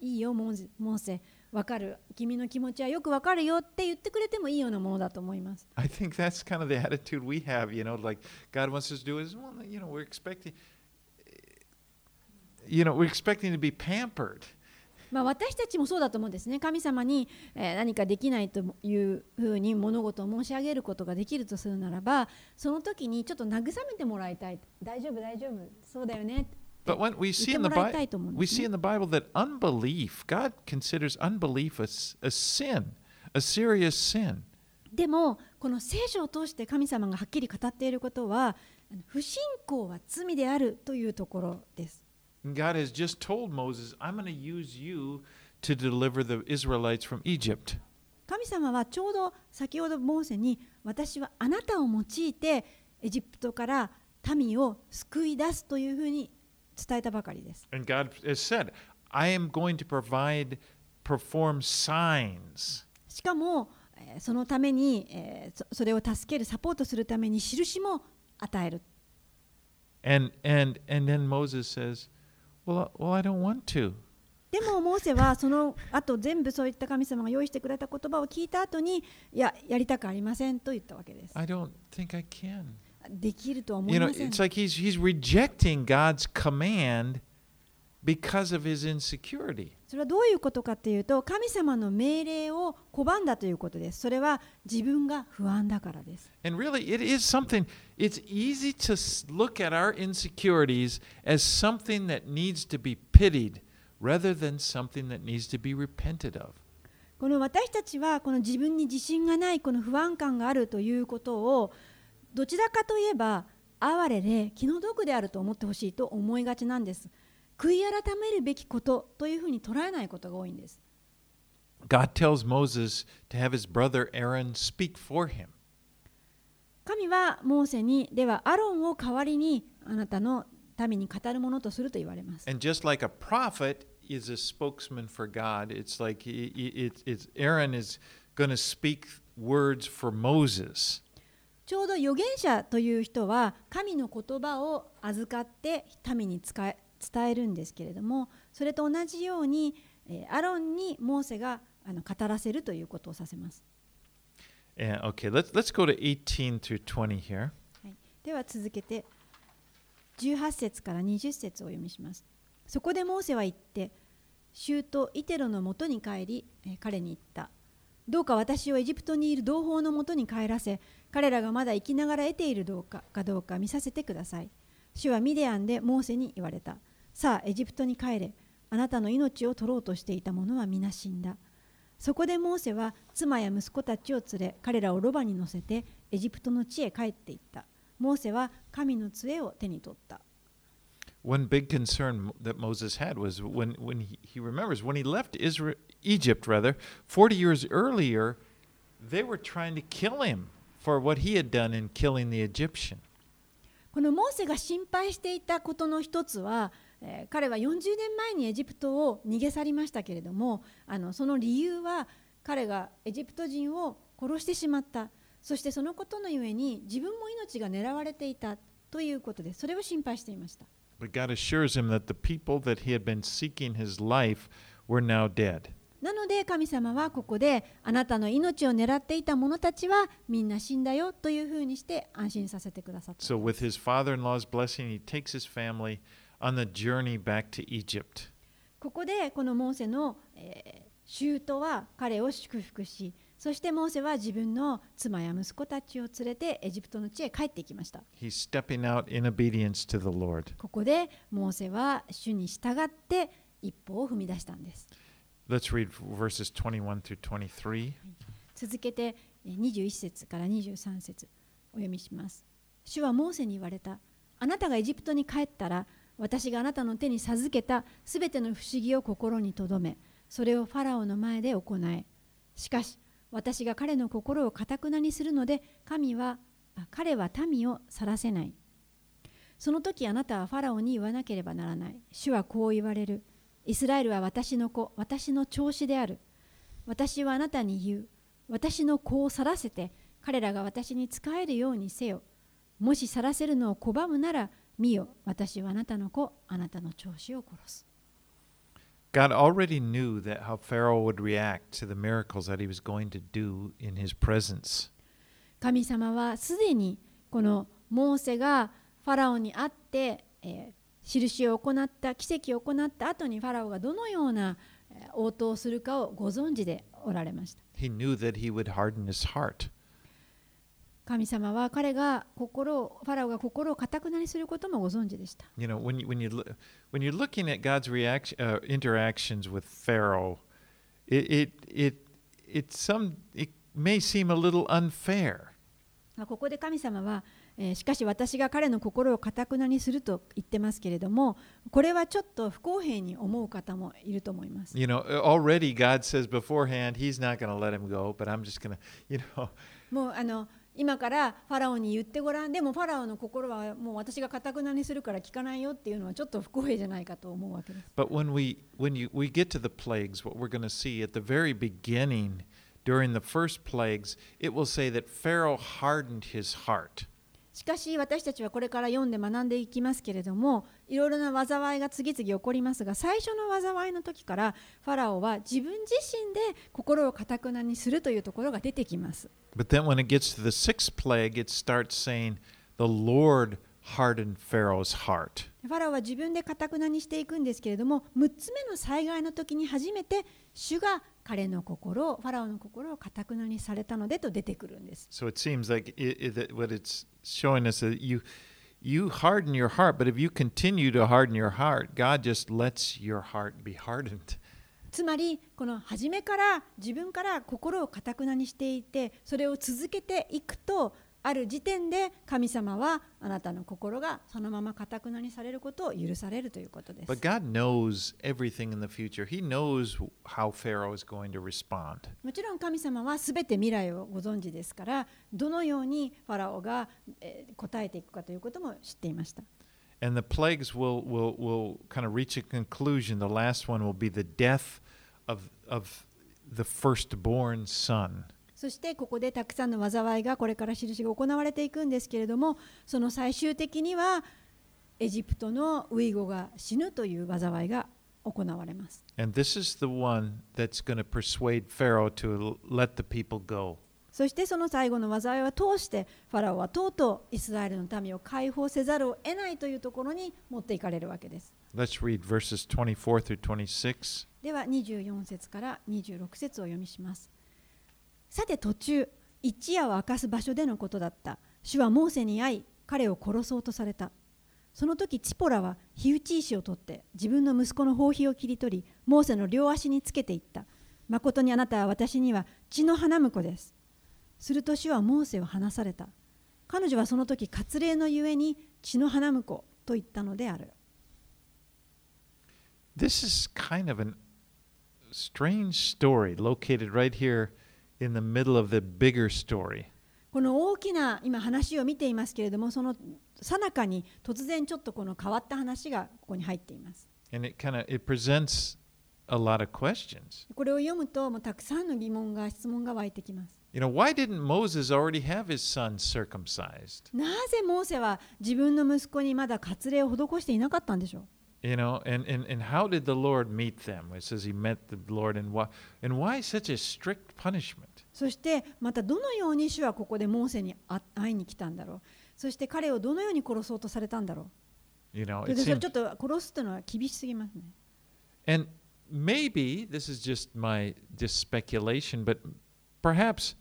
いいよモーセ分かる君の気持ちはよく分かるよって言ってくれてもいいようなものだと思います。I think that's kind of the attitude we have. You know, like God wants us to do is, well, you know, we're expecting.You know, we're expecting to be pampered. まあ私たちもそうだと思うんですね。神様に、えー、何かできないというふうに物事を申し上げることができるとするならば、その時にちょっと慰めてもらいたい。大丈夫、大丈夫。そうだよね。But when we see in the Bible, we see in the Bible that unbelief, God considers unbelief a, a sin, a serious sin. でもこの聖書を通して神様がはっきり語っていることは、不信仰は罪であるというところです。God has just told Moses, I'm going to use you to deliver the Israelites from Egypt. 神様はちょうど先ほどモーセに、私はあなたを用いてエジプトから民を救い出すというふうに伝えたばかりです。And God has said, I am going to provide, perform signs. しかもそのためにそれを助ける、サポートするために印も与える。And and and then Moses says.Well, I don't want to. でもモーセはその後全部そういった神様が用意してくれた言葉を聞いた後に、いや、やりたくありませんと言ったわけです。I don't think I can. できるとは思いません。You know, it's like he's he's rejecting God's command because of his insecurity. それはどういうことかというと、神様の命令を拒んだということです。それは自分が不安だからです。And really, it is something. It's easy to look at our insecurities as something that needs to be pitied, rather than something that needs to be repented of. この私たちはこの自分に自信がない、この不安感があるということを、どちらかといえば哀れで気の毒であると思ってほしいと思いがちなんです。悔い改めるべきことというふうに捉えないことが多いんです。God tells Moses to have his brother Aaron speak for him. 神はモーセに、ではアロンを代わりにあなたの民に語るものとすると言われます。And just like a prophet is a spokesman for God, it's like it, it's Aaron is going to speak words for Moses.ちょうど預言者という人は神の言葉を預かって民に使え伝えるんですけれども、それと同じように、えー、アロンにモーセがあの語らせるということをさせます。And, okay, let's, let's go to eighteen through twenty here. はい、では続けてじゅうはち節からにじゅう節を読みします。そこでモーセは言って、シューとイテロのもとに帰り、えー、彼に言った。どうか私をエジプトにいる同胞のもとに帰らせ、彼らがまだ生きながら得ているどうかかどうか見させてください。主はミディアンでモーセに言われた。さあエジプトに帰れ。あなたの命を取ろうとしていた者は皆死んだ。そこでモーセは妻や息子たちを連れ、彼らをロバに乗せてエジプトの地へ帰っていった。モーセは神の杖を手に取った。One big concern that Moses had was when when he, he remembers when he left Israel Egypt rather, forty years earlier, they were trying to kill him for what he had done in killing the Egyptian. このモーセが心配していたことの一つは、えー、彼はよんじゅうねんまえにエジプトを逃げ去りましたけれども、あのその理由は彼がエジプト人を殺してしまった。そしてそのことのゆえに自分も命が狙われていたということで、それを心配していました。But God assures him that the people that he had been seeking his life were now dead. なので神様はここであなたの命を狙っていた者たちはみんな死んだよというふうにして安心させてくださった。So with his father-in-law's blessing, he takes his family on the journey back to Egypt. ここでこのモーセの、えー、舅は彼を祝福し、そしてモーセは自分の妻や息子たちを連れてエジプトの地へ帰ってきました。He's stepping out in obedience to the Lord. ここでモーセは主に従って一歩を踏み出したんです。Let's read verses twenty-one through twenty-three. 続けてにじゅういっせつからにじゅうさんせつお読みします。主はモーセに言われた。あなたがエジプトに帰ったら、私があなたの手に授けたすべての不思議を心に留め、それをファラオの前で行え。しかし、私が彼の心をかたくなにするので、神は、彼は民を去らせない。その時あなたはファラオに言わなければならない。主はこう言われる。イスラエルは私の子、私の長子である。私はあなたに言う。私の子を去らせて、彼らが私に仕えるようにせよ。もし去らせるのを拒むなら、見よ、私はあなたの子、あなたの長子を殺す。God already knew that how Pharaoh would react to the miracles that he was going to do in his presence. 神様はすでにこのモーセがファラオに会って、えー、印を行った奇跡を行った後にファラオがどのような応答をするかをご存知でおられました。He knew that he would harden his heart. 神様は彼が心をファラオが心を固くなにすることもご存知でした。You know, when you, when you, when you're looking at God's reaction, uh, interactions with Pharaoh, it, it, it, it, some, it may seem a little unfair. ここで神様は、えー、しかし私が彼の心を固くなにすると言ってますけれども、これはちょっと不公平に思う方もいると思います。You know, already God says beforehand, he's not going to let him go, but I'm just going to, you know. もうあの今からファラオに言ってごらん。でもファラオの心はもう私がかたくなにするから聞かないよっていうのはちょっと不公平じゃないかと思うわけです。But when we when you we get to the plagues, what we're going to see at the very beginning during the first plagues, it will say that Pharaoh hardened his heart. しかし私たちはこれから読んで学んでいきますけれども、いろいろな災いが次々起こりますが、最初の災いの時からファラオは自分自身で心をかたくなにするというところが出てきます。But then when it gets to the sixth plague, it starts saying, the Lord hardened Pharaoh's heart. ファラオは自分で固くなにしていくんですけれども、むつめの災害の時に初めて主が彼の心を、ファラオの心を固くなにされたのでと出てくるんです。So it seems like it, it, what it's showing us is you, you harden your heart, but if you continue to harden your heart, God just lets your heart be hardened.つまりこの初めから自分から心をかたくなにしていて、それを続けていくと、ある時点で神様はあなたの心がそのままかたくなにされることを許されるということです。But God knows everything in the future. He knows how Pharaoh is going to respond. もちろん神様はすべて未来をご存知ですから、どのようにファラオが答えていくかということも知っていました。And the plagues will, will, will kind of reach a conclusion. The last one will be the death of, of the firstborn son. そしてここでたくさんの災いがこれから印が行われていくんですけれども、その最終的にはエジプトのウイゴが死ぬという災いが行われます。And this is the one that's going to persuade Pharaoh to let the people go.そしてその最後の災いを通してファラオはとうとうイスラエルの民を解放せざるを得ないというところに持っていかれるわけです。Let's read verses twenty-four through twenty-six. ではにじゅうよんせつからにじゅうろくせつを読みします。さて途中、一夜を明かす場所でのことだった。主はモーセに会い、彼を殺そうとされた。その時チポラは火打ち石を取って自分の息子の包皮を切り取り、モーセの両足につけていった。まことにあなたは私には血の花婿です。すると主はモーセを離された。彼女はその時、割礼のゆえに血の花婿と言ったのである。This is kind of an strange story located right here in the middle of the bigger story. この大きな今話を見ていますけれども、その最中に突然ちょっとこの変わった話がここに入っています。And it kind of it presents a lot of questions. これを読むともうたくさんの疑問が質問が湧いてきます。You know, why didn't Moses already have his son circumcised? なぜモーセは自分の息子にまだ割礼を施していなかったんでしょう？You know, and, and, and how did the Lord meet them? It says he met the Lord, and why, and why such a strict punishment? そしてまたどのように主はここでモーセに会いに来たんだろう。そして彼をどのように殺そうとされたんだろう。You know, it seems... ちょっと殺すというのは厳しすぎますね。And maybe this is just my just speculation, but perhaps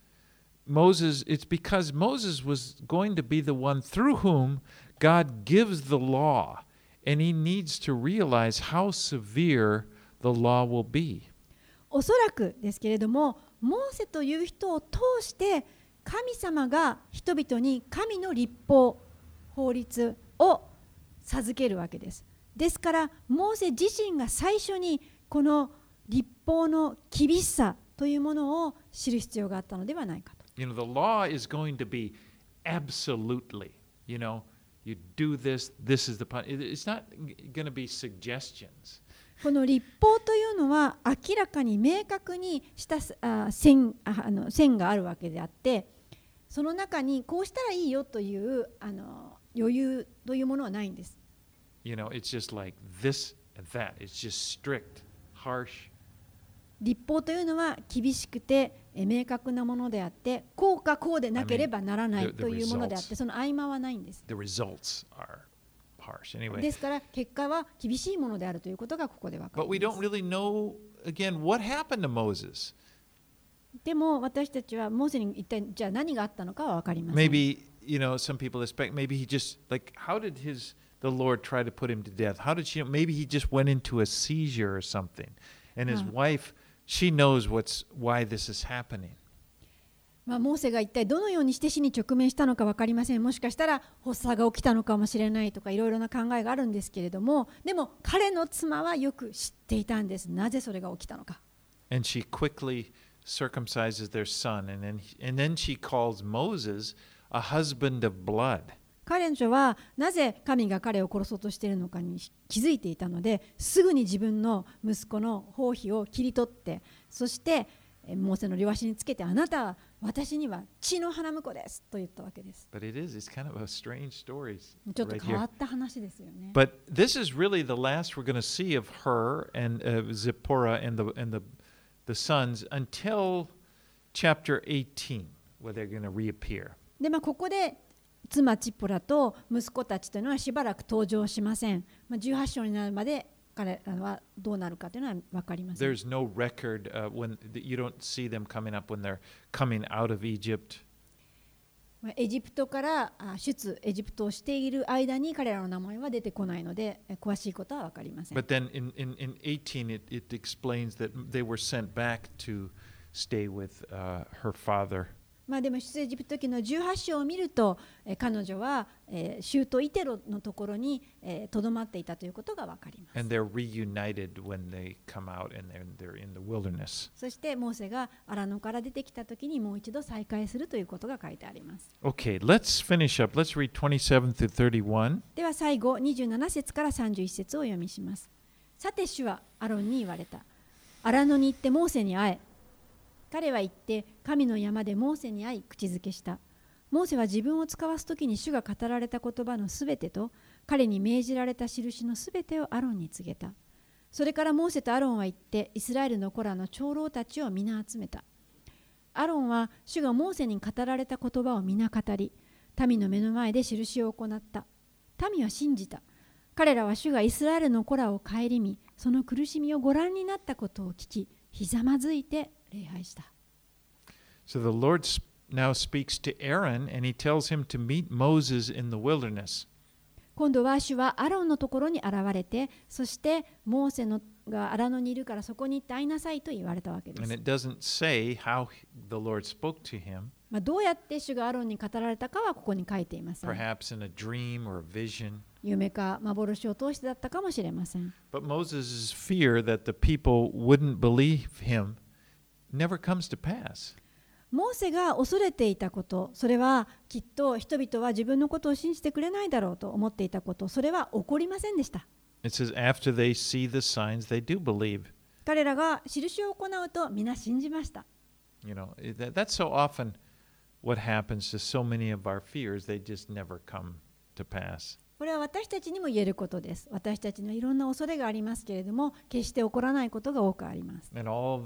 Moses, it's because Moses was going to be the one through whom God gives the law.And he needs to realize how severe the law will be. おそらくですけれども、モーセという人を通して神様が人々に神の律法、法律を授けるわけです。ですから、モーセ自身が最初にこの律法の厳しさというものを知る必要があったのではないかと。You know, the law is going to be absolutely, you know.You do this, this is the point. It's not going to be suggestions. この律法というのは明らかに明確にしたあ 線, あの線があるわけであって、その中にこうしたらいいよというあの余裕というものはないんです。You know, it's just like this and that. It's just strict, harsh. 律法というのは厳しくて明確なものであって、こうかこうでなければならないというものであって、その合間はないんです。ですから、結果は厳しいものであるということがここでわかります。でも、私たちはモーセに一体じゃあ何があったのかはわかりません。Maybe, you know, some people expect, maybe he just, like, how did his, the Lord try to put him to death? How did she, maybe he just went into a seizure or something, and his wife,She knows what's, why this is happening. まあ、モーセが一体どのようにして死に直面したのか分かりません。もしかしたら発作が起きたのかもしれないとかいろいろな考えがあるんですけれども、でも彼の妻はよく知っていたんです。なぜそれが起きたのか。And she quickly circumcises their son, and then, and then she calls Moses a husband of blood.彼女はなぜ神が彼を殺そうとしているのかに気づいていたので、すぐに自分の息子の包皮を切り取って、そしてモーセの両足につけて、あなたは私には血の花婿ですと言ったわけです。ちょっと変わった話ですよね。But this is really the last we're going to see of her and Zipporah and the and the the sons until chapter eighteen, where they're going to reappear. でまあここで。妻チッポラと息子たちというのはしばらく登場しません。じゅうはち章になるまで彼らはどうなるかというのは分かりません。There's no record when you don't see them coming up when they're coming out of Egypt. エジプトから出エジプトをしている間に彼らの名前は出てこないので詳しいことは分かりません。But then in in in eighteen it it explains that they were sent back to stay with her father.まあ、でも出エジプト記のじゅうはち章を見ると、えー、彼女は、えー、州都イテロのところにとど、えー、まっていたということがわかります。And they're reunited when they come out and they're in the wilderness. そしてモーセがアラノから出てきたときにもう一度再会するということが書いてあります。Okay, let's finish up. Let's read twenty-seven through thirty-one. では最後にじゅうなな節からさんじゅういち節を読みします。さて主はアロンに言われた。アラノに行ってモーセに会え。彼は言って神の山でモーセに会い口づけした。モーセは自分を遣わすときに主が語られた言葉のすべてと彼に命じられた印のすべてをアロンに告げた。それからモーセとアロンは行ってイスラエルの子らの長老たちを皆集めた。アロンは主がモーセに語られた言葉を皆語り、民の目の前で印を行った。民は信じた。彼らは主がイスラエルの子らを顧み、その苦しみをご覧になったことを聞き、ひざまずいて礼拝した。So the Lord now speaks to Aaron and he tells him to meet Moses in the wilderness. 今度は主はアロンのところに現れて、そしてモーセのが荒野にいるからそこに行って会いなさいと言われたわけです。まあ、どうやって主がアロンに語られたかはここに書いていません。夢か幻を通してだったかもしれません。But Moses' fear that the people wouldn't believe him never comes to pass.モーセが恐れていたこと、それはきっと人々は自分のことを信じてくれないだろうと思っていたこと、それは起こりませんでした。彼らが印を行うと皆信じました。You know, that's so often what happens to so many of our fears, they just never come to pass.これは私たちにも言えることです。私たちのいろんな恐れがありますけれども、決して起こらないことが多くあります。でも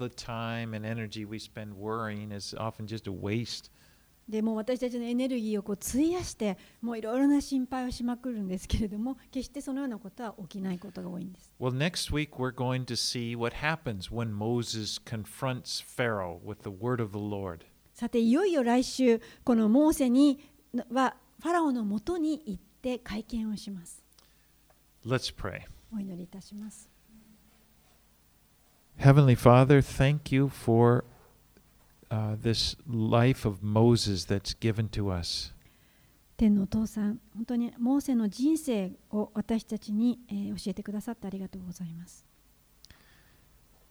私たちのエネルギーをこう費やして、もういろいろな心配をしまくるんですけれども、決してそのようなことは起きないことが多いんです。Well, next week we're going to see what happens when Moses confronts Pharaoh with the word of the Lord. さて、いよいよ来週、このモーセにはファラオのもとに行って、で会見をします。Let's pray. お祈りいたします。Heavenly Father, thank you for、uh, this life of Moses that's given to us. 天のお父さん、本当にモーセの人生を私たちに、えー、教えてくださってありがとうございます。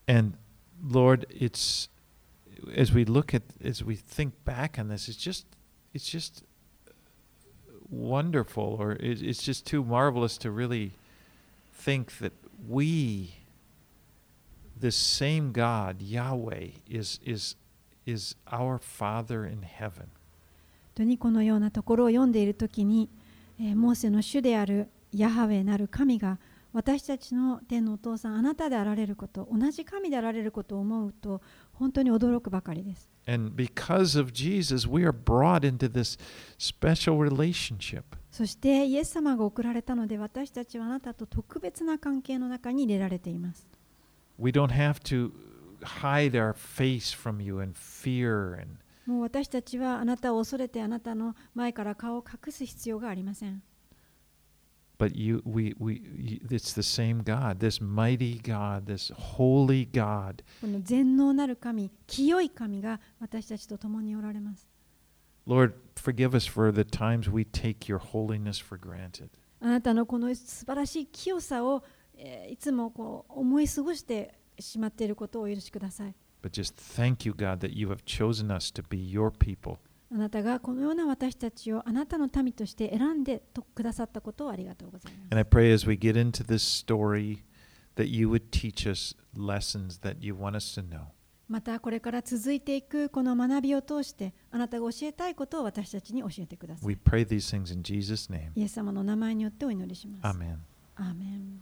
And Lord, it's as we look at, as we think back on this, it's just, it's just.Wonderful, or it's just too marvelous to really think that we, this same God, Yahweh, is is is our Father in heaven. 本当にこのようなところを読んでいるときに、えー、モーセの主であるヤハウェなる神が私たちの天のお父さんあなたであられること、同じ神であられることを思うと本当に驚くばかりです。And because of Jesus, we are brought into this special relationship. そしてイエス様が送られたので、私たちはあなたと特別な関係の中に入れられています。We don't have to hide our face from you and fear and. もう私たちはあなたを恐れてあなたの前から顔を隠す必要がありません。But you, we, we, it's the same God, this mighty God, this holy God. この全能なる神、清い神が私たちと共におられます。Lord, forgive us for the times we take your holiness for granted. あなたのこの素晴らしい清さを、えー、いつもこう思い過ごしてしまっていることをお許しください。But just thank you, God, that you have chosen us to be your people.あなたがこのような私たちをあなたの民として選んでくださったことをありがとうございます。And I pray as we get into this story that you would teach us lessons that you want us to know. またこれから続いていくこの学びを通してあなたが教えたいことを私たちに教えてください。We pray these things in Jesus' name. イエス様の名前によってお祈りします。アーメン。アーメン。